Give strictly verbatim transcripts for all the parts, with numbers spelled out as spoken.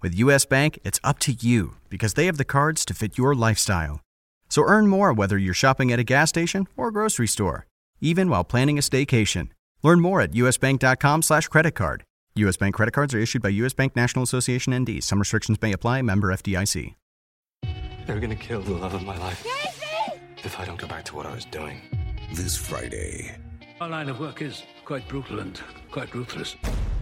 With U S. Bank, it's up to you because they have the cards to fit your lifestyle. So earn more whether you're shopping at a gas station or a grocery store, even while planning a staycation. Learn more at usbank.com slash credit card. U S. Bank credit cards are issued by U S. Bank National Association N D. Some restrictions may apply. Member F D I C. They're going to kill the love of my life. Casey! If I don't go back to what I was doing. This Friday. Our line of work is quite brutal and quite ruthless.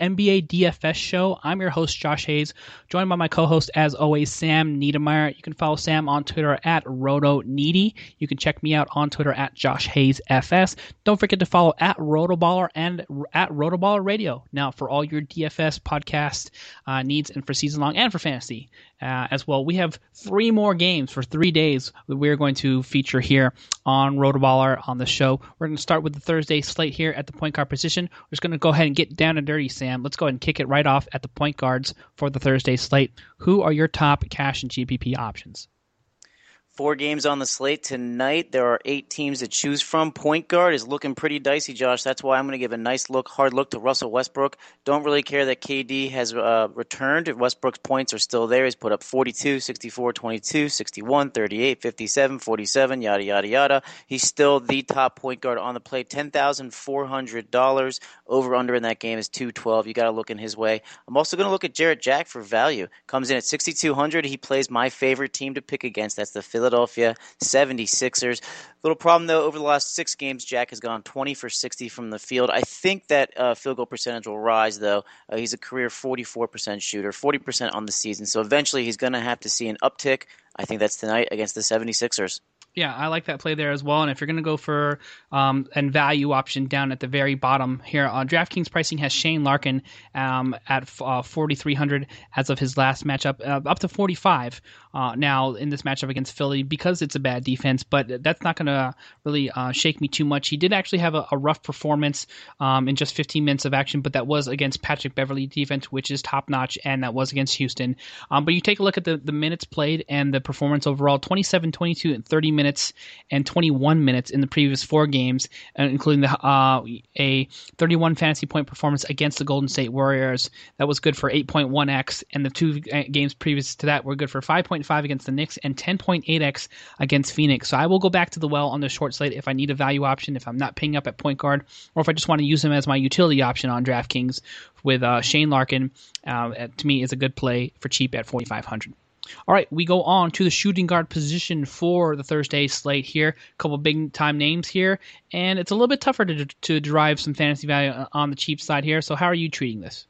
N B A D F S show. I'm your host, Josh Hayes, joined by my co-host, as always, Sam Niedermeyer. You can follow Sam on Twitter at RotoNeedy. You can check me out on Twitter at JoshHayesFS. Don't forget to follow at Rotoballer and at Rotoballer Radio. Now, for all your D F S podcast uh, needs and for season long and for fantasy uh, as well, we have three more games for three days that we're going to feature here on Rotoballer on the show. We're going to start with the Thursday slate here at the point guard position. We're just going to go ahead and get down and dirty, Sam. Let's go ahead and kick it right off at the point guards for the Thursday slate. Who are your top cash and G P P options? Four games on the slate tonight. There are eight teams to choose from. Point guard is looking pretty dicey, Josh. That's why I'm going to give a nice look, hard look to Russell Westbrook. Don't really care that K D has uh, returned. Westbrook's points are still there. He's put up forty-two, sixty-four, twenty-two, sixty-one, thirty-eight, fifty-seven, forty-seven, yada, yada, yada. He's still the top point guard on the play. ten thousand four hundred dollars over under in that game is two twelve. You got to look in his way. I'm also going to look at Jarrett Jack for value. Comes in at sixty-two hundred. He plays my favorite team to pick against. That's the Philadelphia. Philadelphia 76ers. Little problem, though, over the last six games, Jack has gone twenty for sixty from the field. I think that uh, field goal percentage will rise, though. Uh, he's a career forty-four percent shooter, forty percent on the season. So eventually he's going to have to see an uptick. I think that's tonight against the 76ers. Yeah, I like that play there as well. And if you're going to go for um, an value option down at the very bottom here, uh, DraftKings pricing has Shane Larkin um, at uh, forty-three hundred as of his last matchup, uh, up to forty-five uh, now in this matchup against Philly because it's a bad defense. But that's not going to really uh, shake me too much. He did actually have a, a rough performance um, in just fifteen minutes of action, but that was against Patrick Beverley defense, which is top-notch, and that was against Houston. Um, but you take a look at the, the minutes played and the performance overall, twenty-seven, twenty-two, and thirty minutes. minutes and twenty-one minutes in the previous four games, including the, uh, a thirty-one fantasy point performance against the Golden State Warriors. That was good for eight point one x, and the two games previous to that were good for five point five against the Knicks and ten point eight x against Phoenix. So I will go back to the well on the short slate if I need a value option, if I'm not picking up at point guard, or if I just want to use him as my utility option on DraftKings with uh, Shane Larkin. Uh, to me, is a good play for cheap at forty-five hundred. All right, we go on to the shooting guard position for the Thursday slate here. A couple big-time names here, and it's a little bit tougher to to derive some fantasy value on the cheap side here. So how are you treating this?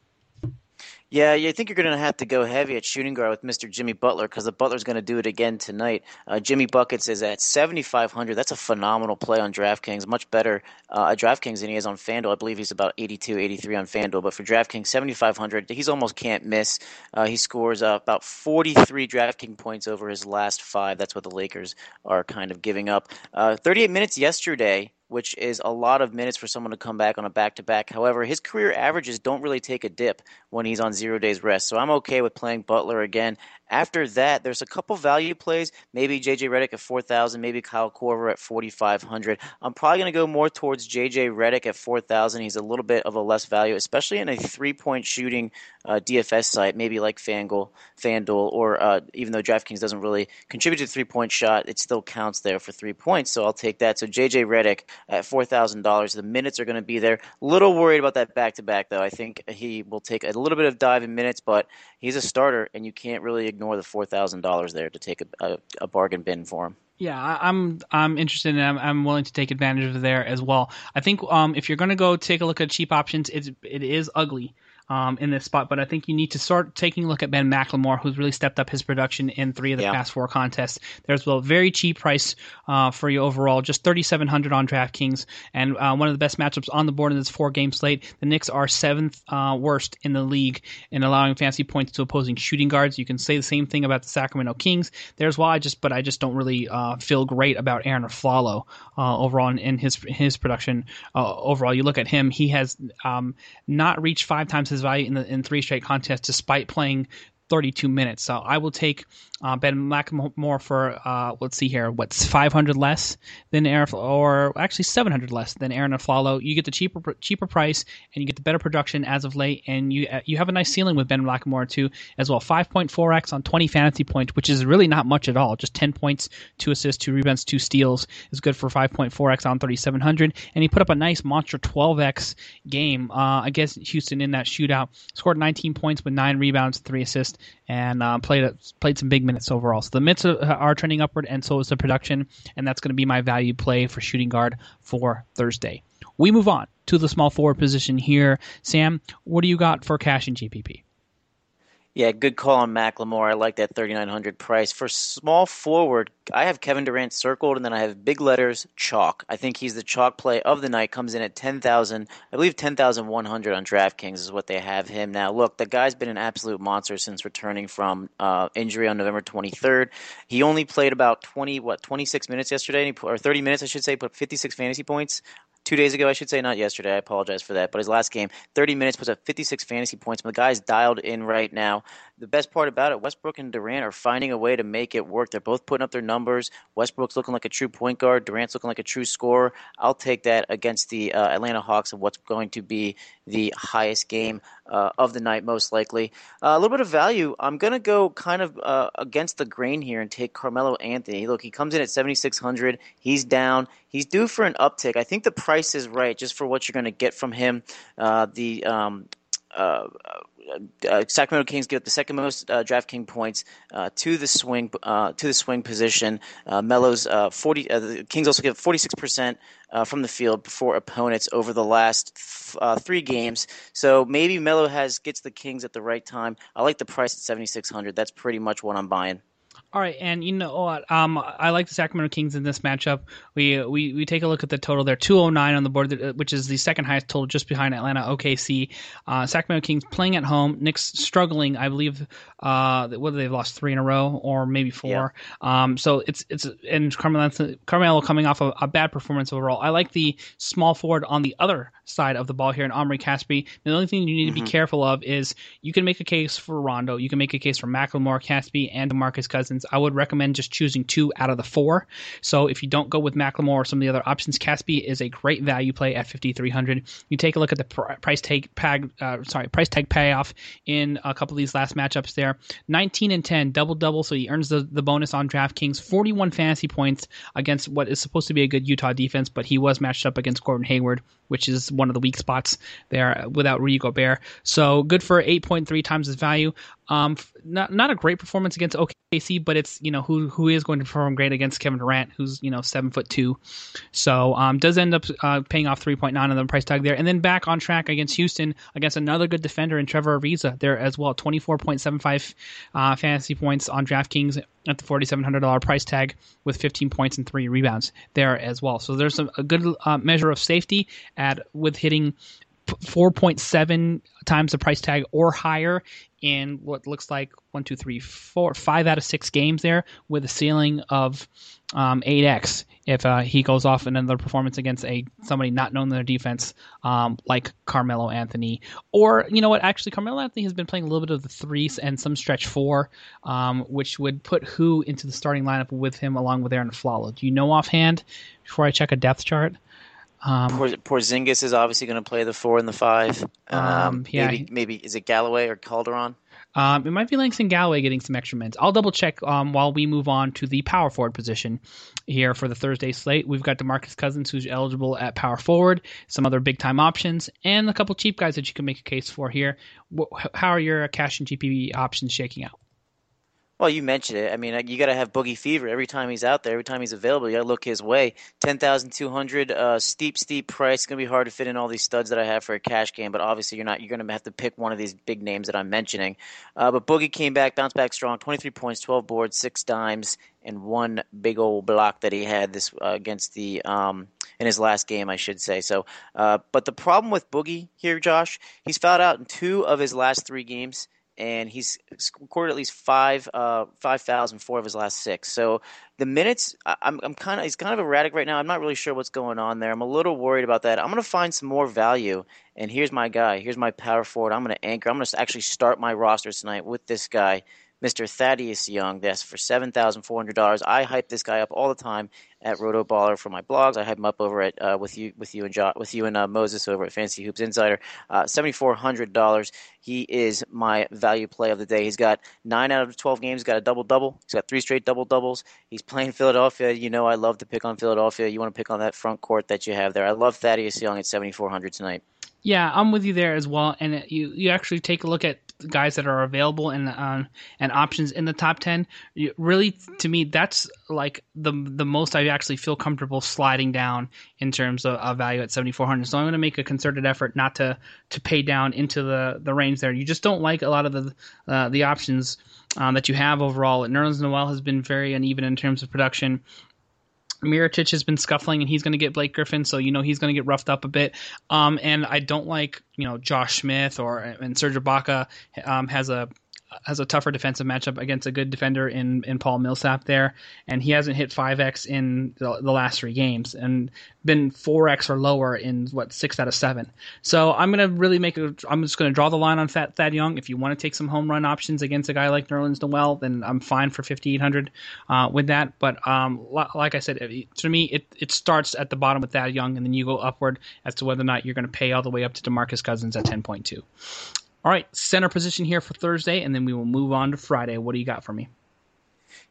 Yeah, I think you're going to have to go heavy at shooting guard with Mister Jimmy Butler, because the Butler's going to do it again tonight. Uh, Jimmy Buckets is at seventy-five hundred. That's a phenomenal play on DraftKings, much better uh, at DraftKings than he is on FanDuel. I believe he's about eighty-two, eighty-three on FanDuel. But for DraftKings, seventy-five hundred, he's almost can't miss. Uh, he scores uh, about forty-three DraftKings points over his last five. That's what the Lakers are kind of giving up. Uh, thirty-eight minutes yesterday, which is a lot of minutes for someone to come back on a back-to-back. However, his career averages don't really take a dip when he's on zero days rest, so I'm okay with playing Butler again. After that, there's a couple value plays, maybe J J. Redick at four thousand, maybe Kyle Korver at forty-five hundred. I'm probably going to go more towards J J. Redick at four thousand. He's a little bit of a less value, especially in a three-point shooting uh, D F S site, maybe like FanDuel, FanDuel or uh, even though DraftKings doesn't really contribute to the three-point shot, it still counts there for three points, so I'll take that. So J J. Redick at four thousand dollars. The minutes are going to be there. Little worried about that back-to-back, though. I think he will take a little bit of dive in minutes, but he's a starter, and you can't really ignore Ignore the four thousand dollars there to take a, a, a bargain bin for him. Yeah, I'm I'm interested and I'm, I'm willing to take advantage of there as well. I think um, if you're going to go take a look at cheap options, it's it is ugly um, in this spot, but I think you need to start taking a look at Ben McLemore, who's really stepped up his production in three of the yeah. past four contests. There's a very cheap price uh, for you overall, just thirty-seven hundred on DraftKings, and uh, one of the best matchups on the board in this four-game slate. The Knicks are seventh uh, worst in the league in allowing fantasy points to opposing shooting guards. You can say the same thing about the Sacramento Kings. There's why, I just but I just don't really uh, feel great about Aaron Aflalo uh, overall in, in his his production. Uh, overall, you look at him; he has um, not reached five times his value in the in three straight contests, despite playing thirty-two minutes. So I will take uh, Ben McLemore for uh, let's see here, what's five hundred less than Aaron, or actually seven hundred less than Aaron Aflalo. You get the cheaper cheaper price, and you get the better production as of late, and you you have a nice ceiling with Ben McLemore too as well. five point four x on twenty fantasy points, which is really not much at all. Just ten points, two assists, two rebounds, two steals is good for five point four x on thirty-seven hundred, and he put up a nice monster twelve x game uh, against Houston in that shootout. Scored nineteen points with nine rebounds, three assists. And uh, played played some big minutes overall. So the minutes are trending upward, and so is the production. And that's going to be my value play for shooting guard for Thursday. We move on to the small forward position here. Sam, what do you got for cash and G P P? Yeah, good call on McLemore. I like that thirty-nine hundred price. For small forward, I have Kevin Durant circled, and then I have big letters, chalk. I think he's the chalk play of the night. Comes in at ten thousand. I believe ten thousand one hundred on DraftKings is what they have him now. Look, the guy's been an absolute monster since returning from uh, injury on November twenty-third. He only played about twenty, what, twenty-six minutes yesterday, or thirty minutes, I should say, put fifty-six fantasy points. Two days ago, I should say, not yesterday. I apologize for that. But his last game, thirty minutes, puts up fifty-six fantasy points. The guy's dialed in right now. The best part about it, Westbrook and Durant are finding a way to make it work. They're both putting up their numbers. Westbrook's looking like a true point guard. Durant's looking like a true scorer. I'll take that against the uh, Atlanta Hawks of what's going to be the highest game uh, of the night, most likely. Uh, a little bit of value. I'm going to go kind of uh, against the grain here and take Carmelo Anthony. Look, he comes in at seventy-six hundred. He's down. He's due for an uptick. I think the price is right just for what you're going to get from him. Uh, the um, uh, Uh, Sacramento Kings give up the second most uh, DraftKings points uh, to the swing uh, to the swing position. Uh, Melo's uh, forty. Uh, the Kings also give forty-six percent uh, from the field for opponents over the last th- uh, three games. So maybe Melo has gets the Kings at the right time. I like the price at seventy-six hundred. That's pretty much what I'm buying. All right, and you know what? Um, I like the Sacramento Kings in this matchup. We we we take a look at the total there, two oh nine on the board, which is the second highest total, just behind Atlanta O K C. Uh, Sacramento Kings playing at home. Knicks struggling, I believe. Uh, whether they've lost three in a row or maybe four. Yeah. Um, so it's it's and Carmelo Carmelo coming off a, a bad performance overall. I like the small forward on the other side of the ball here in Omri Caspi. The only thing you need to be mm-hmm. careful of is you can make a case for Rondo, you can make a case for McLemore, Caspi, and DeMarcus Cousins. options, I would recommend just choosing two out of the four. So if you don't go with Macklemore or some of the other options, Caspi is a great value play at fifty-three hundred. You take a look at the pr- price tag pag, uh, sorry, price tag payoff in a couple of these last matchups there. nineteen and ten, double-double, so he earns the, the bonus on DraftKings. forty-one fantasy points against what is supposed to be a good Utah defense, but he was matched up against Gordon Hayward, which is one of the weak spots there without Rudy Gobert. So good for eight point three times his value. Um, not not a great performance against O K C, but it's, you know, who who is going to perform great against Kevin Durant, who's, you know, seven foot two. So um, does end up uh, paying off three point nine on the price tag there. And then back on track against Houston, against another good defender in Trevor Ariza there as well. twenty-four point seven five uh, fantasy points on DraftKings at the forty-seven hundred dollars price tag with fifteen points and three rebounds there as well. So there's a, a good uh, measure of safety at with hitting four point seven times the price tag or higher in what looks like one, two, three, four, five out of six games there, with a ceiling of um, eight x if uh, he goes off in another performance against a somebody not known in their defense, um, like Carmelo Anthony. Or, you know what, actually, Carmelo Anthony has been playing a little bit of the threes and some stretch four, um, which would put who into the starting lineup with him along with Aaron Flalo. Do you know offhand, before I check a depth chart? Um, Porzingis is obviously going to play the four and the five. Um, um, yeah. maybe, maybe is it Galloway or Calderon? Um, it might be Langston Galloway getting some extra minutes. I'll double check um, while we move on to the power forward position here for the Thursday slate. We've got DeMarcus Cousins, who's eligible at power forward, some other big time options, and a couple cheap guys that you can make a case for here. How are your cash and G P P options shaking out? Well, you mentioned it. I mean, you got to have Boogie Fever every time he's out there, every time he's available. You got to look his way. ten thousand two hundred dollars, uh, steep, steep price. It's going to be hard to fit in all these studs that I have for a cash game, but obviously you're not. You're going to have to pick one of these big names that I'm mentioning. Uh, but Boogie came back, bounced back strong, twenty-three points, twelve boards, six dimes, and one big old block that he had this uh, against the um, in his last game, I should say. So, uh, but the problem with Boogie here, Josh, he's fouled out in two of his last three games. And he's recorded at least five, uh, five fouls in four of his last six. So the minutes, I'm, I'm kind of, he's kind of erratic right now. I'm not really sure what's going on there. I'm a little worried about that. I'm going to find some more value. And here's my guy. Here's my power forward. I'm going to anchor. I'm going to actually start my roster tonight with this guy, Mister Thaddeus Young. That's for seven thousand four hundred dollars. I hype this guy up all the time at RotoBaller for my blogs. I hype him up over at uh, with you, with you and jo- with you and uh, Moses over at Fantasy Hoops Insider. Uh, seven thousand four hundred dollars. He is my value play of the day. He's got nine out of twelve games. He's got a double double. He's got three straight double doubles. He's playing Philadelphia. You know I love to pick on Philadelphia. You want to pick on that front court that you have there. I love Thaddeus Young at seven thousand four hundred dollars tonight. Yeah, I'm with you there as well. And you you actually take a look at guys that are available and um, and options in the top ten. You, really, to me, that's like the the most I actually feel comfortable sliding down in terms of, of value at seven thousand four hundred. So I'm going to make a concerted effort not to to pay down into the, the range there. You just don't like a lot of the uh, the options um, that you have overall. Nerlens Noel has been very uneven in terms of production. Mirotić has been scuffling, and he's going to get Blake Griffin, so you know he's going to get roughed up a bit. Um, and I don't like, you know, Josh Smith or and Serge Ibaka um, has a has a tougher defensive matchup against a good defender in, in Paul Millsap there, and he hasn't hit five x in the, the last three games and been four x or lower in what six out of seven. So I'm going to really make a I'm just going to draw the line on Thad, Thad Young. If you want to take some home run options against a guy like Nerlens Noel, then I'm fine for fifty-eight hundred uh, with that. But um, like I said, it, to me it it starts at the bottom with Thad Young, and then you go upward as to whether or not you're going to pay all the way up to DeMarcus Cousins at ten point two. All right, center position here for Thursday, and then we will move on to Friday. What do you got for me?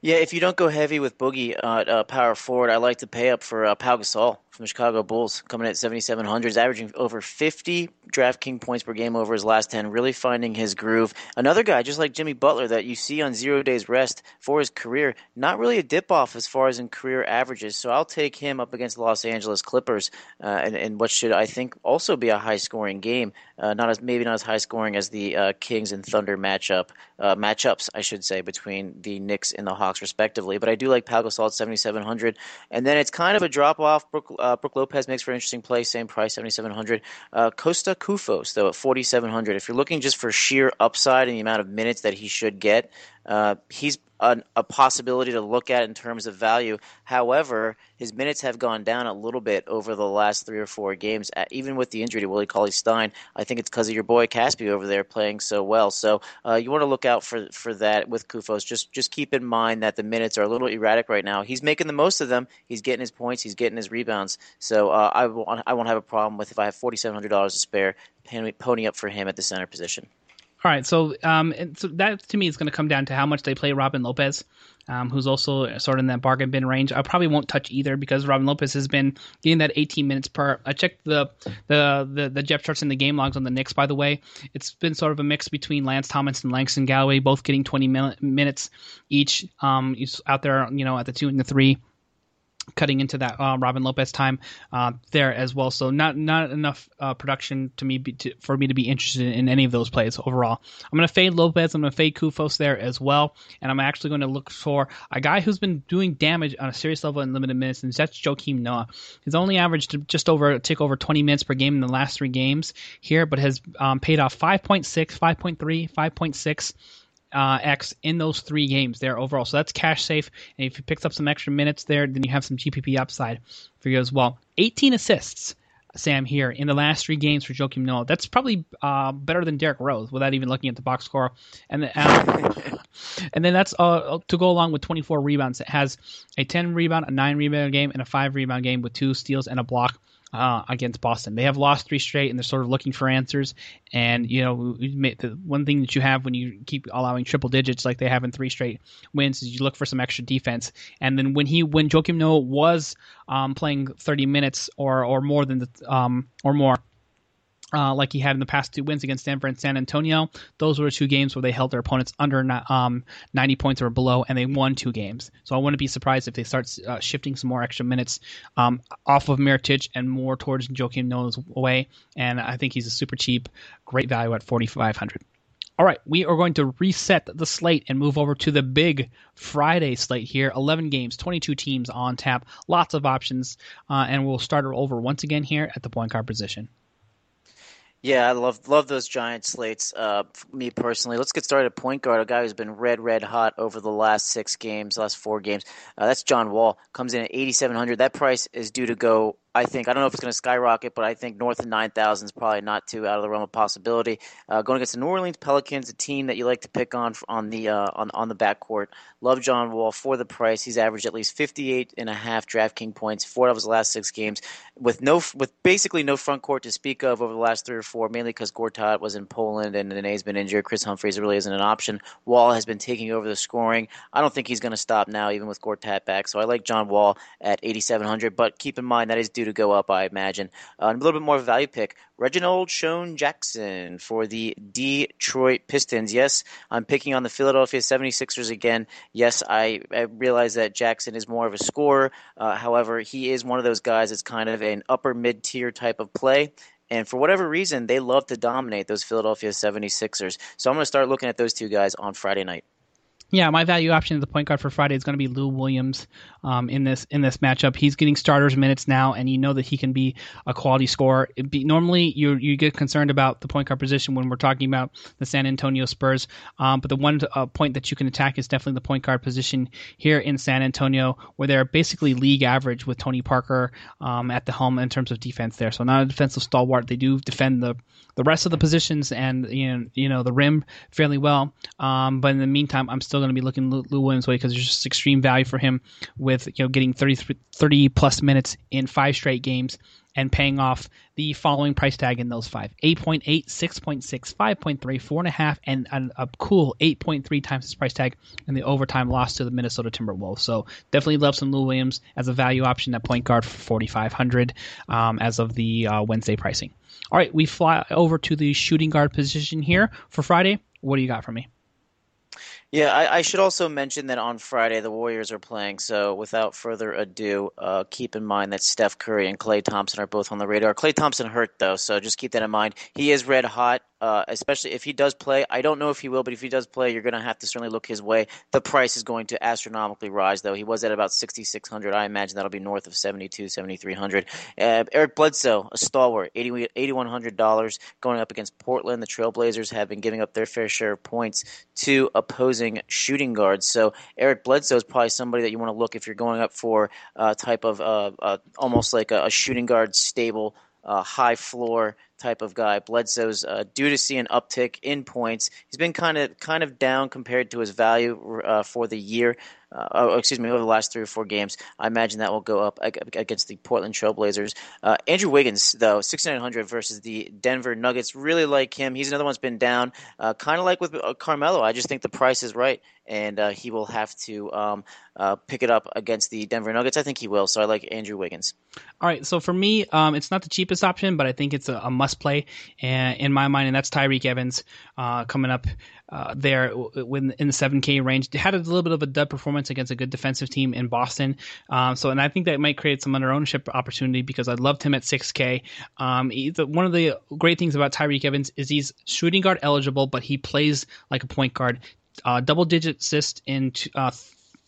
Yeah, if you don't go heavy with Boogie uh, uh, power forward, I like to pay up for uh, Pau Gasol from the Chicago Bulls, coming at seven thousand seven hundred, averaging over fifty DraftKings points per game over his last ten, really finding his groove. Another guy, just like Jimmy Butler, that you see on zero days rest for his career, not really a dip-off as far as in career averages, so I'll take him up against the Los Angeles Clippers uh, and, and what should, I think, also be a high-scoring game, uh, not as maybe not as high-scoring as the uh, Kings and Thunder matchup uh, matchups, I should say, between the Knicks and the Hawks, respectively. But I do like Pau Gasol at seven thousand seven hundred. And then it's kind of a drop-off. Brook, uh, Brook Lopez makes for an interesting play, same price, seven thousand seven hundred. Uh, Costa Koufos, though, at four thousand seven hundred. If you're looking just for sheer upside and the amount of minutes that he should get, Uh, he's an, a possibility to look at in terms of value. However, his minutes have gone down a little bit over the last three or four games, even with the injury to Willie Cauley-Stein. I think it's because of your boy Caspi over there playing so well. So uh, you want to look out for for that with Kufos. Just just keep in mind that the minutes are a little erratic right now. He's making the most of them. He's getting his points. He's getting his rebounds. So uh, I won't, I won't have a problem with, if I have four thousand seven hundred dollars to spare, pony up for him at the center position. All right, so um, so that to me is going to come down to how much they play Robin Lopez, um, who's also sort of in that bargain bin range. I probably won't touch either because Robin Lopez has been getting that eighteen minutes per. I checked the the the, the depth charts and the game logs on the Knicks, by the way. It's been sort of a mix between Lance Thomas and Langston Galloway, both getting twenty min- minutes each um, out there, you know, at the two and the three, cutting into that uh, Robin Lopez time uh, there as well. So not not enough uh, production to me be, to, for me to be interested in any of those plays overall. I'm going to fade Lopez. I'm going to fade Kufos there as well. And I'm actually going to look for a guy who's been doing damage on a serious level in limited minutes, and that's Joakim Noah. He's only averaged just over, tick over twenty minutes per game in the last three games here, but has um, paid off five point six, five point three, five point six Uh, X in those three games there overall. So that's cash safe. And if he picks up some extra minutes there, then you have some G P P upside for you as well. eighteen assists, Sam, here in the last three games for Joakim Noah. That's probably uh, better than Derrick Rose without even looking at the box score. And then, uh, and then that's uh, to go along with twenty-four rebounds. It has a ten rebound, a nine rebound game, and a five rebound game with two steals and a block. Uh, against Boston. They have lost three straight, and they're sort of looking for answers. And, you know, the one thing that you have when you keep allowing triple digits like they have in three straight wins is you look for some extra defense. And then when he, when Joakim Noah was um, playing thirty minutes or or more than the um, or more. Uh, like he had in the past two wins against Denver and San Antonio. Those were two games where they held their opponents under um, ninety points or below, and they won two games. So I wouldn't be surprised if they start uh, shifting some more extra minutes um, off of Mirotić and more towards Joakim Noah's way. And I think he's a super cheap, great value at forty-five hundred dollars. All right, we are going to reset the slate and move over to the big Friday slate here. eleven games, twenty-two teams on tap, lots of options. Uh, and we'll start her over once again here at the point guard position. Yeah, I love love those giant slates, uh, me personally. Let's get started at point guard, a guy who's been red, red hot over the last six games, last four games. Uh, that's John Wall. Comes in at eighty-seven hundred dollars. That price is due to go, I think. I don't know if it's going to skyrocket, but I think north of nine thousand dollars is probably not too out of the realm of possibility. Uh, going against the New Orleans Pelicans, a team that you like to pick on on the uh, on, on the backcourt. Love John Wall for the price. He's averaged at least fifty-eight and a half DraftKings points, four out of his last six games, with no with basically no front court to speak of over the last three or four, mainly because Gortat was in Poland and Dene's been injured. Chris Humphries really isn't an option. Wall has been taking over the scoring. I don't think he's going to stop now, even with Gortat back. So I like John Wall at eighty-seven hundred dollars, but keep in mind that is due to go up, I imagine. Uh, a little bit more of a value pick, Reginald Schoen-Jackson for the Detroit Pistons. Yes, I'm picking on the Philadelphia seventy-sixers again. Yes, I, I realize that Jackson is more of a scorer. Uh, however, he is one of those guys that's kind of an upper mid-tier type of play. And for whatever reason, they love to dominate those Philadelphia seventy-sixers. So I'm going to start looking at those two guys on Friday night. Yeah, my value option at the point guard for Friday is going to be Lou Williams um, in this in this matchup. He's getting starters minutes now, and you know that he can be a quality scorer. It'd be, normally, you you get concerned about the point guard position when we're talking about the San Antonio Spurs, um, but the one uh, point that you can attack is definitely the point guard position here in San Antonio, where they're basically league average with Tony Parker um, at the helm in terms of defense there. So not a defensive stalwart. They do defend the the rest of the positions and you know, you know the rim fairly well, um, but in the meantime, I'm still going to be looking Lou Williams way because there's just extreme value for him with you know getting thirty, thirty plus minutes in five straight games and paying off the following price tag in those five: eight point eight, six point six, five point three, four point five, and a, a cool eight point three times his price tag in the overtime loss to the Minnesota Timberwolves. So definitely love some Lou Williams as a value option at point guard for forty-five hundred dollars um, as of the uh, Wednesday pricing. All right, we fly over to the shooting guard position here for Friday. What do you got for me? Yeah, I, I should also mention that on Friday the Warriors are playing, so without further ado, uh, keep in mind that Steph Curry and Klay Thompson are both on the radar. Klay Thompson hurt, though, so just keep that in mind. He is red hot, uh, especially if he does play. I don't know if he will, but if he does play, you're going to have to certainly look his way. The price is going to astronomically rise, though. He was at about sixty-six hundred dollars. I imagine that'll be north of seventy-two hundred, seventy-three hundred dollars. Uh, Eric Bledsoe, a stalwart, eighty-one hundred dollars, going up against Portland. The Trailblazers have been giving up their fair share of points to opposing shooting guards. So Eric Bledsoe is probably somebody that you want to look if you're going up for a uh, type of uh, uh, almost like a, a shooting guard stable, uh, high floor type of guy. Bledsoe's uh, due to see an uptick in points. He's been kind of kind of down compared to his value uh, for the year. Uh, oh, excuse me, over the last three or four games. I imagine that will go up against the Portland Trailblazers. Uh, Andrew Wiggins, though, sixty-nine hundred versus the Denver Nuggets. Really like him. He's another one that's been down, uh, kind of like with Carmelo. I just think the price is right, and uh, he will have to um, uh, pick it up against the Denver Nuggets. I think he will, so I like Andrew Wiggins. All right, so for me, um, it's not the cheapest option, but I think it's a, a must-play in my mind, and that's Tyreke Evans uh, coming up. Uh, there when in the seven K range, had a little bit of a dud performance against a good defensive team in Boston. Um, so, and I think that might create some under ownership opportunity because I loved him at six K. Um, one of the great things about Tyreke Evans is he's shooting guard eligible, but he plays like a point guard. Uh, double digit assist in two, uh,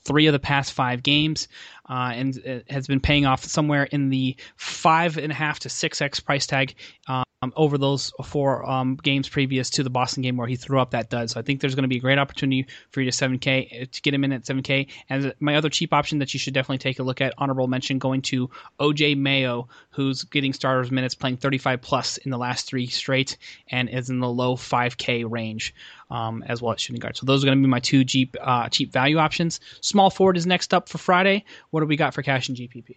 three of the past five games. Uh, and it has been paying off somewhere in the five and a half to six X price tag um, over those four um, games previous to the Boston game where he threw up that dud. So I think there's going to be a great opportunity for you to seven K to get him in at seven K. And my other cheap option that you should definitely take a look at, honorable mention, going to O J Mayo, who's getting starters minutes, playing thirty-five plus in the last three straight, and is in the low five K range um, as well as shooting guard. So those are going to be my two cheap uh, cheap value options. Small forward is next up for Friday. What What do we got for cash and G P P?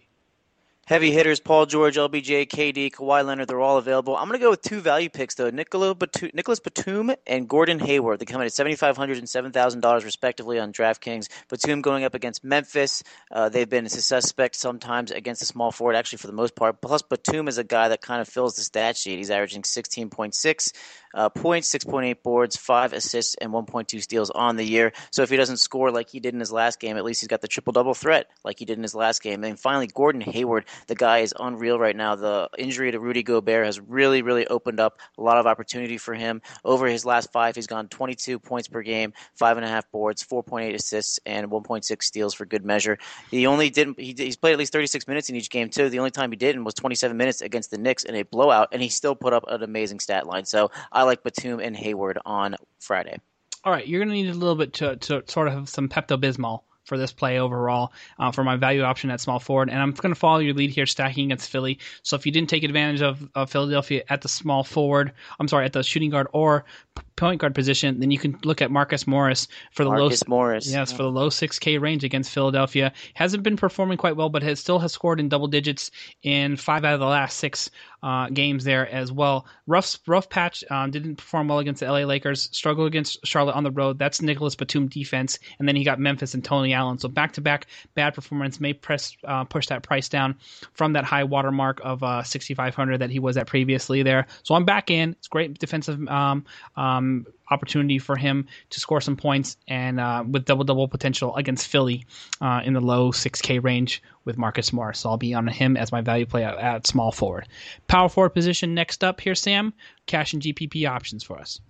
Heavy hitters, Paul George, L B J, K D, Kawhi Leonard, they're all available. I'm going to go with two value picks, though, Nicola Batum, Nicholas Batum and Gordon Hayward. They come in at seventy-five hundred dollars and seven thousand dollars, respectively, on DraftKings. Batum going up against Memphis. Uh, they've been a suspect sometimes against the small forward, actually, for the most part. Plus, Batum is a guy that kind of fills the stat sheet. He's averaging sixteen point six uh, points, six point eight boards, five assists, and one point two steals on the year. So if he doesn't score like he did in his last game, at least he's got the triple-double threat like he did in his last game. And finally, Gordon Hayward. The guy is unreal right now. The injury to Rudy Gobert has really, really opened up a lot of opportunity for him. Over his last five, he's gone twenty-two points per game, five and a half boards, four point eight assists, and one point six steals for good measure. He only didn't. He, he's played at least thirty-six minutes in each game too. The only time he didn't was twenty-seven minutes against the Knicks in a blowout, and he still put up an amazing stat line. So I like Batum and Hayward on Friday. All right, you're going to need a little bit to, to sort of have some Pepto-Bismol for this play overall, uh, for my value option at small forward. And I'm going to follow your lead here, stacking against Philly. So if you didn't take advantage of, of Philadelphia at the small forward, I'm sorry, at the shooting guard or point guard position, then you can look at Marcus Morris for the Marcus low Morris. Yes, yeah. For the low six K range against Philadelphia. Hasn't been performing quite well, but has still has scored in double digits in five out of the last six uh, games there as well. Rough rough patch, um, didn't perform well against the L A Lakers, struggled against Charlotte on the road. That's Nicholas Batum defense, and then he got Memphis and Tony Allen. So back-to-back bad performance may press uh, push that price down from that high water mark of uh, sixty-five hundred that he was at previously there. So I'm back in. It's great defensive um, um, opportunity for him to score some points, and uh, with double-double potential against Philly uh, in the low six K range with Marcus Morris. So I'll be on him as my value play at, at small forward. Power forward position next up here, Sam. Cash and G P P options for us.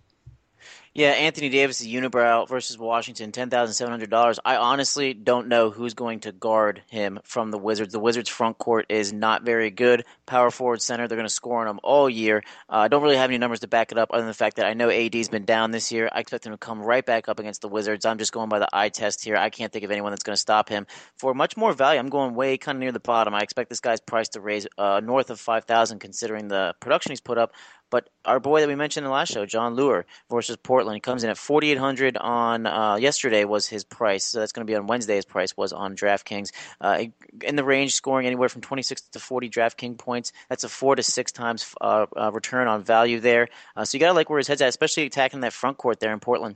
Yeah, Anthony Davis' unibrow versus Washington, ten thousand seven hundred dollars. I honestly don't know who's going to guard him from the Wizards. The Wizards' front court is not very good. Power forward, center, they're going to score on him all year. I uh, don't really have any numbers to back it up other than the fact that I know A D's been down this year. I expect him to come right back up against the Wizards. I'm just going by the eye test here. I can't think of anyone that's going to stop him. For much more value, I'm going way kind of near the bottom. I expect this guy's price to raise uh, north of five thousand dollars considering the production he's put up. But our boy that we mentioned in the last show, John Lure versus Portland, comes in at forty-eight hundred dollars on uh, yesterday was his price. So that's going to be on Wednesday. His price was on DraftKings. Uh, in the range, scoring anywhere from twenty-six to forty DraftKings points. That's a four to six times uh, uh, return on value there. Uh, so you got to like where his head's at, especially attacking that front court there in Portland.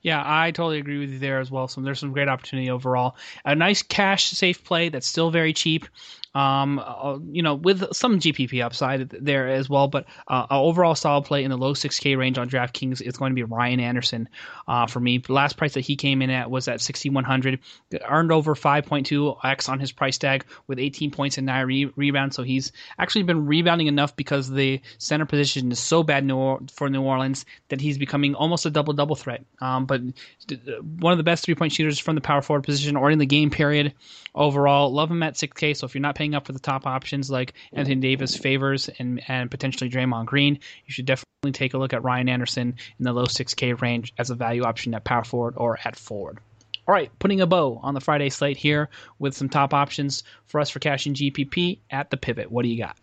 Yeah, I totally agree with you there as well. So there's some great opportunity overall. A nice cash safe play that's still very cheap. Um, uh, you know, with some G P P upside there as well, but uh, an overall solid play in the low six K range on DraftKings is going to be Ryan Anderson uh, for me. The last price that he came in at was at sixty-one hundred dollars. Earned over five point two X on his price tag with eighteen points and nine re- rebounds. So he's actually been rebounding enough because the center position is so bad New or- for New Orleans that he's becoming almost a double-double threat. Um, but but one of the best three-point shooters from the power forward position or in the game period overall. Love him at six K, so if you're not paying up for the top options like Anthony Davis, Favors, and, and potentially Draymond Green, you should definitely take a look at Ryan Anderson in the low six K range as a value option at power forward or at forward. All right, putting a bow on the Friday slate here with some top options for us for cash and G P P at the pivot. What do you got?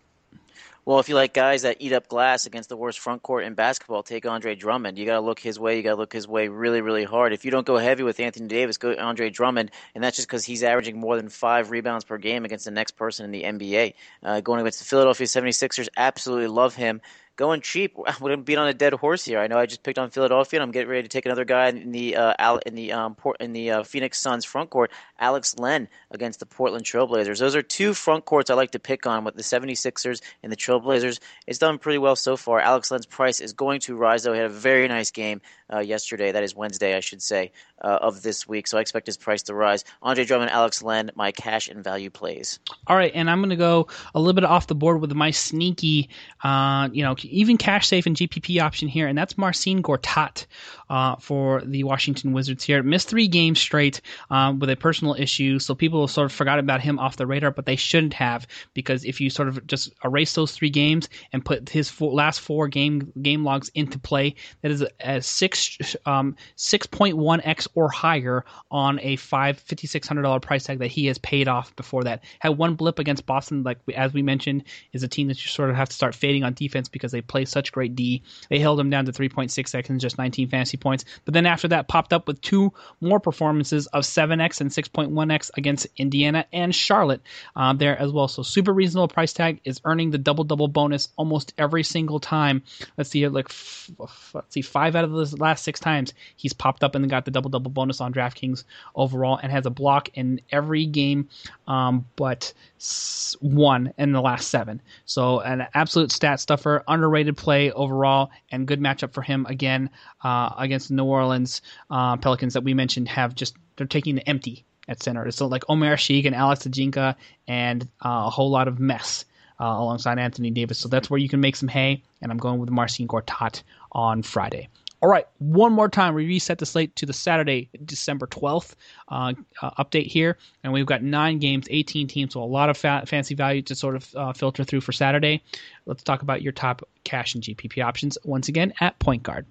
Well, if you like guys that eat up glass against the worst front court in basketball, take Andre Drummond. You got to look his way. You got to look his way really, really hard. If you don't go heavy with Anthony Davis, go Andre Drummond, and that's just because he's averaging more than five rebounds per game against the next person in the N B A. Uh, going against the Philadelphia seventy-sixers, absolutely love him. Going cheap, I wouldn't beat on a dead horse here. I know I just picked on Philadelphia, and I'm getting ready to take another guy in the uh, Al- in the um, Port- in the uh, Phoenix Suns front court, Alex Len against the Portland Trailblazers. Those are two front courts I like to pick on with the seventy-sixers and the Trailblazers. It's done pretty well so far. Alex Len's price is going to rise, though. He had a very nice game uh, yesterday. That is Wednesday, I should say, uh, of this week. So I expect his price to rise. Andre Drummond, Alex Len, my cash and value plays. All right, and I'm going to go a little bit off the board with my sneaky, uh, you know, even cash safe and G P P option here, and that's Marcin Gortat uh, for the Washington Wizards here. Missed three games straight um, with a personal issue, so people sort of forgot about him off the radar, but they shouldn't have, because if you sort of just erase those three games and put his four, last four game game logs into play, that is a, a six um, six point one x or higher on a five thousand six hundred dollars price tag that he has paid off before that. Had one blip against Boston, like as we mentioned, is a team that you sort of have to start fading on defense because they play such great D. They held him down to three point six seconds, just nineteen fantasy points. But then after that, popped up with two more performances of seven x and six point one x against Indiana and Charlotte um, there as well. So super reasonable price tag, is earning the double-double bonus almost every single time. Let's see, like f- f- let's see, five out of the last six times he's popped up and got the double-double bonus on DraftKings overall, and has a block in every game um, but s- one in the last seven. So an absolute stat stuffer, underrated play overall, and good matchup for him again uh, against the New Orleans uh, Pelicans that we mentioned have just, they're taking the empty at center. So like Omer Sheik and Alex Ajinka and uh, a whole lot of mess uh, alongside Anthony Davis. So that's where you can make some hay, and I'm going with Marcin Gortat on Friday. All right, one more time, we reset the slate to the Saturday, December twelfth uh, uh, update here, and we've got nine games, eighteen teams, so a lot of fa- fancy value to sort of uh, filter through for Saturday. Let's talk about your top cash and G P P options once again at point guard.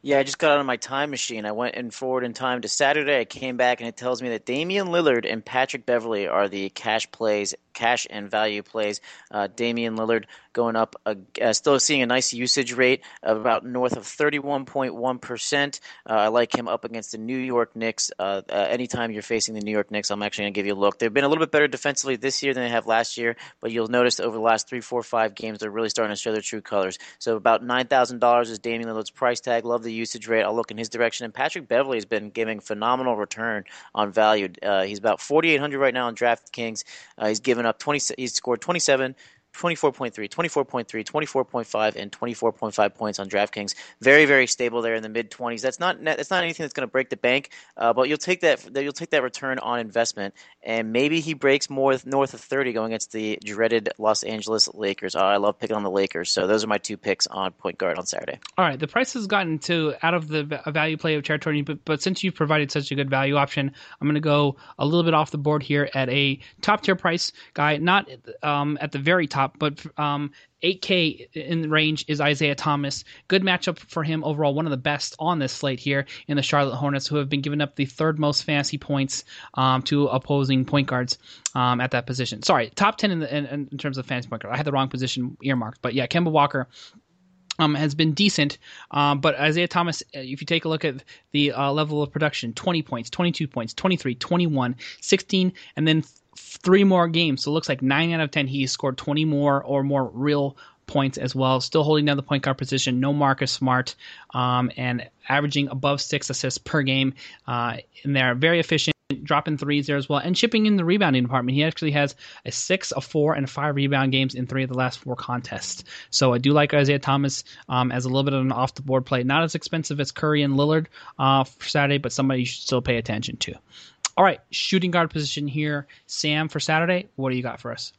Yeah, I just got out of my time machine. I went in forward in time to Saturday. I came back, and it tells me that Damian Lillard and Patrick Beverley are the cash plays, cash and value plays. Uh, Damian Lillard going up, uh, uh, still seeing a nice usage rate of about north of thirty-one point one percent. Uh, I like him up against the New York Knicks. Uh, uh, anytime you're facing the New York Knicks, I'm actually going to give you a look. They've been a little bit better defensively this year than they have last year, but you'll notice over the last three, four, five games, they're really starting to show their true colors. So about nine thousand dollars is Damian Lillard's price tag. Love the usage rate. I'll look in his direction. And Patrick Beverley has been giving phenomenal return on value. Uh, he's about forty-eight hundred right now on DraftKings. Uh, he's given up twenty. He's scored twenty-seven. twenty-four point three, twenty-four point three, twenty-four point five, and twenty-four point five points on DraftKings. Very, very stable there in the mid twenties. That's not that's not anything that's going to break the bank, uh, but you'll take that you'll take that return on investment, and maybe he breaks more north of thirty going against the dreaded Los Angeles Lakers. Oh, I love picking on the Lakers. So those are my two picks on point guard on Saturday. All right, the price has gotten to out of the value play of territory, but, but since you've provided such a good value option, I'm going to go a little bit off the board here at a top tier price guy, not um, at the very top. But um, eight K in range is Isaiah Thomas. Good matchup for him overall. One of the best on this slate here in the Charlotte Hornets, who have been giving up the third most fantasy points um, to opposing point guards um, at that position. Sorry, top ten in, the, in, in terms of fantasy point guard. I had the wrong position earmarked. But yeah, Kemba Walker Um, has been decent, um, but Isaiah Thomas, if you take a look at the uh, level of production, twenty points, twenty-two points, twenty-three, twenty-one, sixteen, and then th- three more games. So it looks like nine out of ten, he scored twenty more or more real points as well. Still holding down the point guard position, no Marcus Smart, um, and averaging above six assists per game uh, in there. Very efficient. Dropping threes there as well, and chipping in the rebounding department. He actually has a six, a four, and a five rebound games in three of the last four contests. So I do like Isaiah Thomas um, as a little bit of an off-the-board play. Not as expensive as Curry and Lillard uh, for Saturday, but somebody you should still pay attention to. All right, shooting guard position here. Sam, for Saturday, what do you got for us?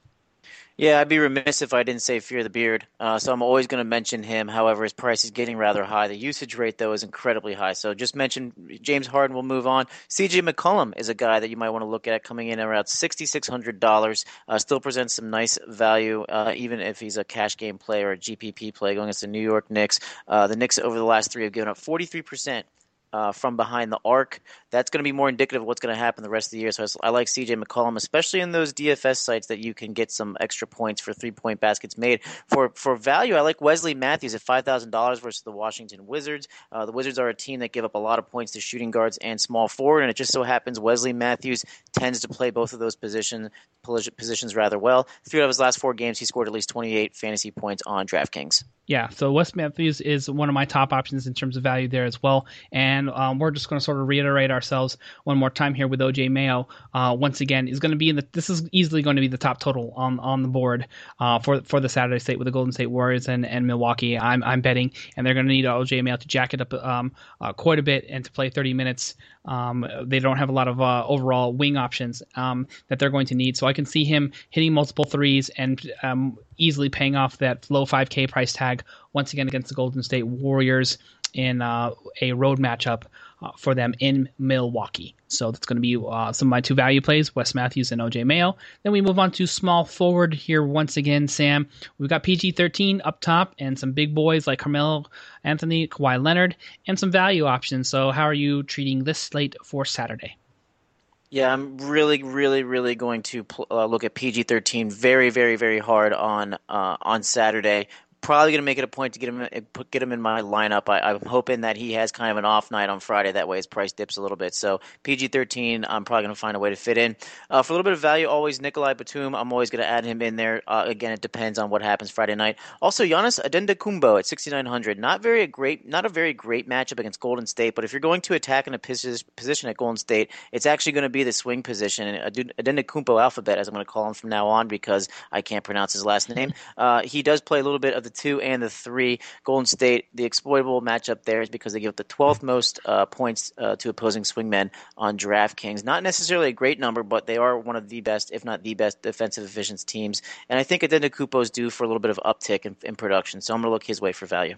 Yeah, I'd be remiss if I didn't say Fear the Beard. Uh, so I'm always going to mention him. However, his price is getting rather high. The usage rate, though, is incredibly high. So just mention James Harden. We'll move on. C J McCollum is a guy that you might want to look at coming in around six thousand six hundred dollars. Uh, still presents some nice value, uh, even if he's a cash game play or a G P P play going against the New York Knicks. Uh, the Knicks over the last three have given up forty-three percent. Uh, from behind the arc. That's going to be more indicative of what's going to happen the rest of the year. So I, I like C J McCollum, especially in those D F S sites that you can get some extra points for three-point baskets made. For for value, I like Wesley Matthews at five thousand dollars versus the Washington Wizards. Uh, the Wizards are a team that give up a lot of points to shooting guards and small forward, and it just so happens Wesley Matthews tends to play both of those position, positions rather well. Three out of his last four games, he scored at least twenty-eight fantasy points on DraftKings. Yeah, so Wes Matthews is one of my top options in terms of value there as well. And um, we're just going to sort of reiterate ourselves one more time here with O J Mayo. Uh, once again, is going to be in the, this is easily going to be the top total on on the board uh, for for the Saturday slate with the Golden State Warriors and, and Milwaukee. I'm I'm betting, and they're going to need O J Mayo to jack it up um, uh, quite a bit and to play thirty minutes. Um, they don't have a lot of uh, overall wing options um, that they're going to need. So I can see him hitting multiple threes and um, easily paying off that low five K price tag once again against the Golden State Warriors in uh, a road matchup uh, for them in Milwaukee. So that's going to be uh, some of my two value plays, Wes Matthews and O J Mayo. Then we move on to small forward here once again, Sam. We've got P G thirteen up top and some big boys like Carmelo Anthony, Kawhi Leonard, and some value options. So how are you treating this slate for Saturday? Yeah, I'm really, really, really going to pl- uh, look at P G thirteen very, very, very hard on uh, on Saturday. Probably going to make it a point to get him get him in my lineup. I, I'm hoping that he has kind of an off night on Friday. That way his price dips a little bit. So P G thirteen, I'm probably going to find a way to fit in. Uh, for a little bit of value, always Nikolai Batum. I'm always going to add him in there. Uh, again, it depends on what happens Friday night. Also, Giannis Antetokounmpo at six thousand nine hundred. Not very a great, not a very great matchup against Golden State, but if you're going to attack in a position at Golden State, it's actually going to be the swing position. And Antetokounmpo alphabet, as I'm going to call him from now on because I can't pronounce his last name. Uh, he does play a little bit of the two and the three. Golden State, the exploitable matchup there is because they give up the twelfth most uh, points uh, to opposing swingmen on DraftKings. Not necessarily a great number, but they are one of the best, if not the best, defensive efficiency teams. And I think Antetokounmpo is due for a little bit of uptick in, in production. So I'm going to look his way for value.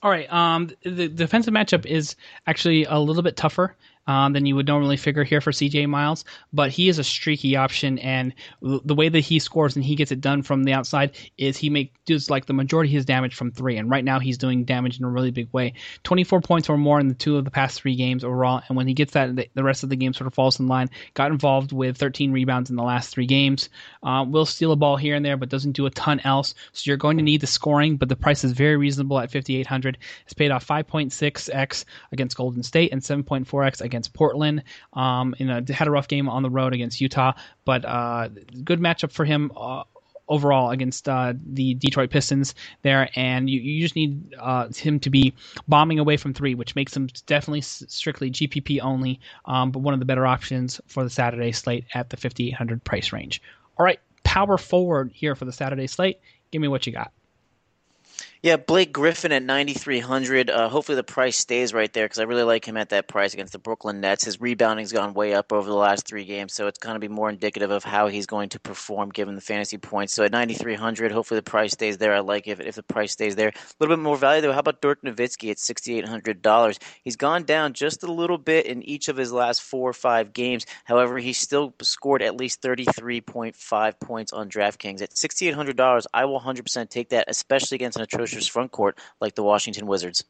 All right. Um, the defensive matchup is actually a little bit tougher Um, than you would normally figure here for C J Miles, but he is a streaky option, and l- the way that he scores and he gets it done from the outside is he make does like the majority of his damage from three, and right now he's doing damage in a really big way. twenty-four points or more in the two of the past three games overall, and when he gets that, the, the rest of the game sort of falls in line. Got involved with thirteen rebounds in the last three games. Uh, will steal a ball here and there, but doesn't do a ton else, so you're going to need the scoring, but the price is very reasonable at fifty-eight hundred. It's paid off five point six x against Golden State and seven point four x against against Portland. Um, you know, had a rough game on the road against Utah, but uh, good matchup for him uh, overall against uh, the Detroit Pistons there. And you, you just need uh, him to be bombing away from three, which makes him definitely strictly G P P only, um, but one of the better options for the Saturday slate at the fifty-eight hundred price range. All right, power forward here for the Saturday slate. Give me what you got. Yeah, Blake Griffin at nine thousand three hundred. Uh, hopefully the price stays right there because I really like him at that price against the Brooklyn Nets. His rebounding's gone way up over the last three games, so it's going to be more indicative of how he's going to perform given the fantasy points. So at nine thousand three hundred, hopefully the price stays there. I like it if, if the price stays there. A little bit more value, though. How about Dirk Nowitzki at six thousand eight hundred dollars? He's gone down just a little bit in each of his last four or five games. However, he still scored at least thirty-three point five points on DraftKings. At six thousand eight hundred dollars, I will one hundred percent take that, especially against an atrocious front court like the Washington Wizards.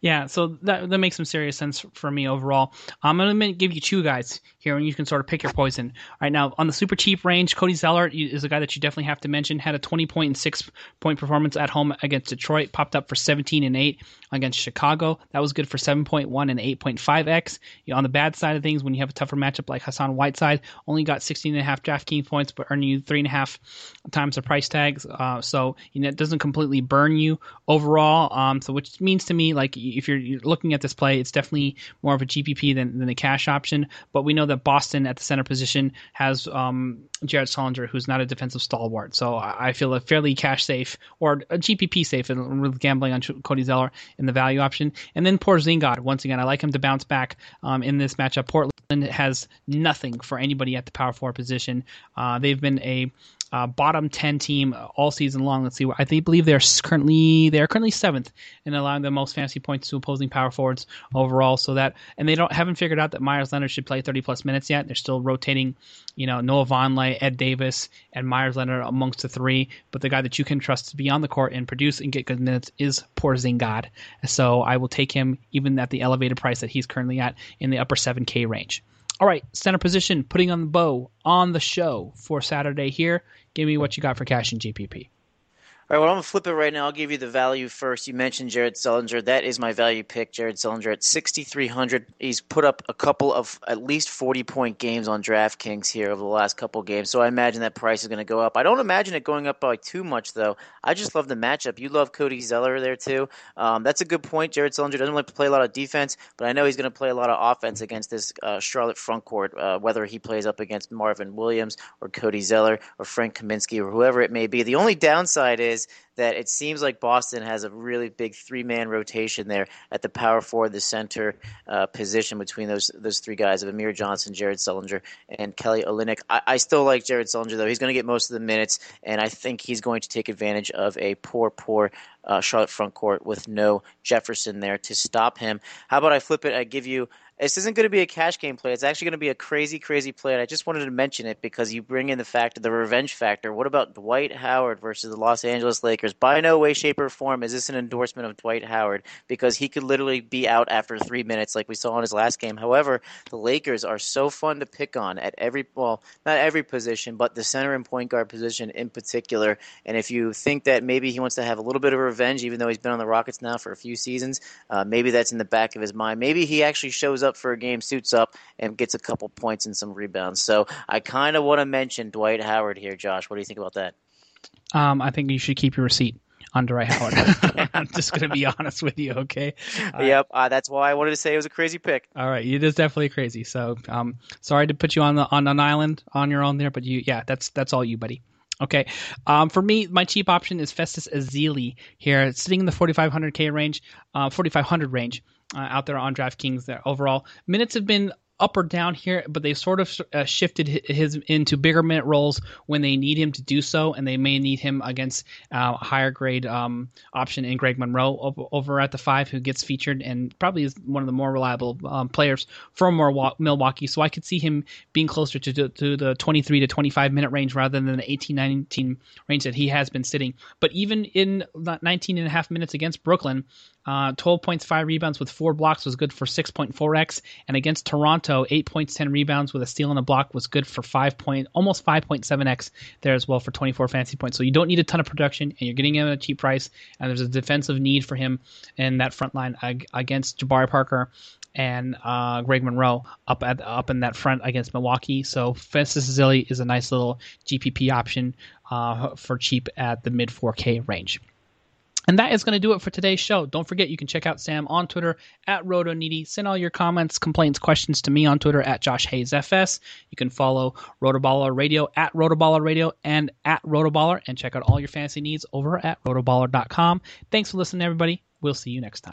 Yeah, so that that makes some serious sense for me overall. I'm going to give you two guys here, and you can sort of pick your poison. All right, now, on the super cheap range, Cody Zeller is a guy that you definitely have to mention. Had a twenty-point and six-point performance at home against Detroit. Popped up for seventeen and eight against Chicago. That was good for seven point one and eight point five x. You know, on the bad side of things, when you have a tougher matchup like Hassan Whiteside, only got sixteen and a half DraftKings points, but earning you three and a half times the price tags. Uh, so you know, it doesn't completely burn you overall. Um, so which means to me, like if you're, you're looking at this play, it's definitely more of a G P P than, than a cash option. But we know that Boston at the center position has um, Jared Solinger, who's not a defensive stalwart. So I, I feel a fairly cash safe or a G P P safe and gambling on Cody Zeller in the value option. And then Porzingis, once again, I like him to bounce back um, in this matchup. Portland has nothing for anybody at the power forward position. Uh, they've been a uh, bottom ten team all season long. Let's see. I think, believe they're currently they are currently seventh in allowing the most fantasy points to opposing power forwards overall. So that, and they don't haven't figured out that Myers Leonard should play thirty plus minutes yet. They're still rotating, you know, Noah Vonleh, Ed Davis, and Myers Leonard amongst the three. But the guy that you can trust to be on the court and produce and get good minutes is Porzingis. So I will take him even at the elevated price that he's currently at in the upper seven K range. All right, center position, putting on the bow on the show for Saturday here. Give me what you got for cash and G P P. All right, well, I'm going to flip it right now. I'll give you the value first. You mentioned Jared Sullinger. That is my value pick, Jared Sullinger at sixty-three hundred. He's put up a couple of at least forty-point games on DraftKings here over the last couple games, so I imagine that price is going to go up. I don't imagine it going up by too much, though. I just love the matchup. You love Cody Zeller there, too. Um, that's a good point. Jared Sullinger doesn't like to play a lot of defense, but I know he's going to play a lot of offense against this uh, Charlotte front court, uh, whether he plays up against Marvin Williams or Cody Zeller or Frank Kaminsky or whoever it may be. The only downside is that it seems like Boston has a really big three-man rotation there at the power forward, the center uh, position between those those three guys of Amir Johnson, Jared Sullinger, and Kelly Olynyk. I, I still like Jared Sullinger, though. He's going to get most of the minutes, and I think he's going to take advantage of a poor, poor uh, Charlotte front court with no Jefferson there to stop him. How about I flip it? I give you This isn't going to be a cash game play. It's actually going to be a crazy, crazy play, and I just wanted to mention it because you bring in the fact, the revenge factor. What about Dwight Howard versus the Los Angeles Lakers? By no way, shape, or form is this an endorsement of Dwight Howard, because he could literally be out after three minutes like we saw in his last game. However, the Lakers are so fun to pick on at every – well, not every position, but the center and point guard position in particular. And if you think that maybe he wants to have a little bit of revenge, even though he's been on the Rockets now for a few seasons, uh, maybe that's in the back of his mind. Maybe he actually shows up up for a game, suits up, and gets a couple points and some rebounds. So I kind of want to mention Dwight Howard here, Josh. What do you think about that? Um, I think you should keep your receipt on Dwight Howard. I'm just going to be honest with you, okay? Uh, yep, uh, that's why I wanted to say it was a crazy pick. All right, it is definitely crazy. So um, sorry to put you on the, on an island on your own there, but you, yeah, that's that's all you, buddy. Okay. Um, for me, my cheap option is Festus Ezeli here, sitting in the forty-five hundred K range, uh, forty-five hundred range. Uh, out there on DraftKings there overall. Minutes have been up or down here, but they sort of uh, shifted his, his into bigger minute roles when they need him to do so, and they may need him against uh, a higher grade um, option in Greg Monroe over, over at the five, who gets featured and probably is one of the more reliable um, players from Milwaukee. So I could see him being closer to, to the twenty-three to twenty-five minute range rather than the eighteen nineteen range that he has been sitting. But even in nineteen and a half minutes against Brooklyn, Uh, twelve points, five rebounds with four blocks was good for six point four x. And against Toronto, eight points, ten rebounds with a steal and a block was good for five point, almost five point seven x there as well for twenty-four fantasy points. So you don't need a ton of production, and you're getting him at a cheap price. And there's a defensive need for him in that front line ag- against Jabari Parker and uh, Greg Monroe up at up in that front against Milwaukee. So Festus Ezeli is a nice little G P P option uh, for cheap at the mid four K range. And that is going to do it for today's show. Don't forget, you can check out Sam on Twitter at RotoNeedy. Send all your comments, complaints, questions to me on Twitter at JoshHayesFS. You can follow Rotoballer Radio at Rotoballer Radio and at Rotoballer, and check out all your fantasy needs over at rotoballer dot com. Thanks for listening, everybody. We'll see you next time.